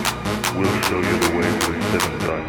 We'll show you the way to the seventh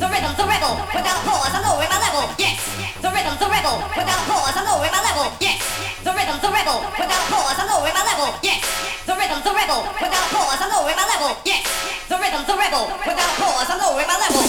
The rhythm's a rebel, without a pause, I'm lowering my level. Yes. The rhythm's a rebel, without a pause, I'm lowering my level. Yes. The rhythm's a rebel, without a pause, I'm lowering my level. Yes. The rhythm's a rebel, without a pause, I'm lowering my level. Yes. The rhythm's a rebel, without a pause, I'm lowering my level.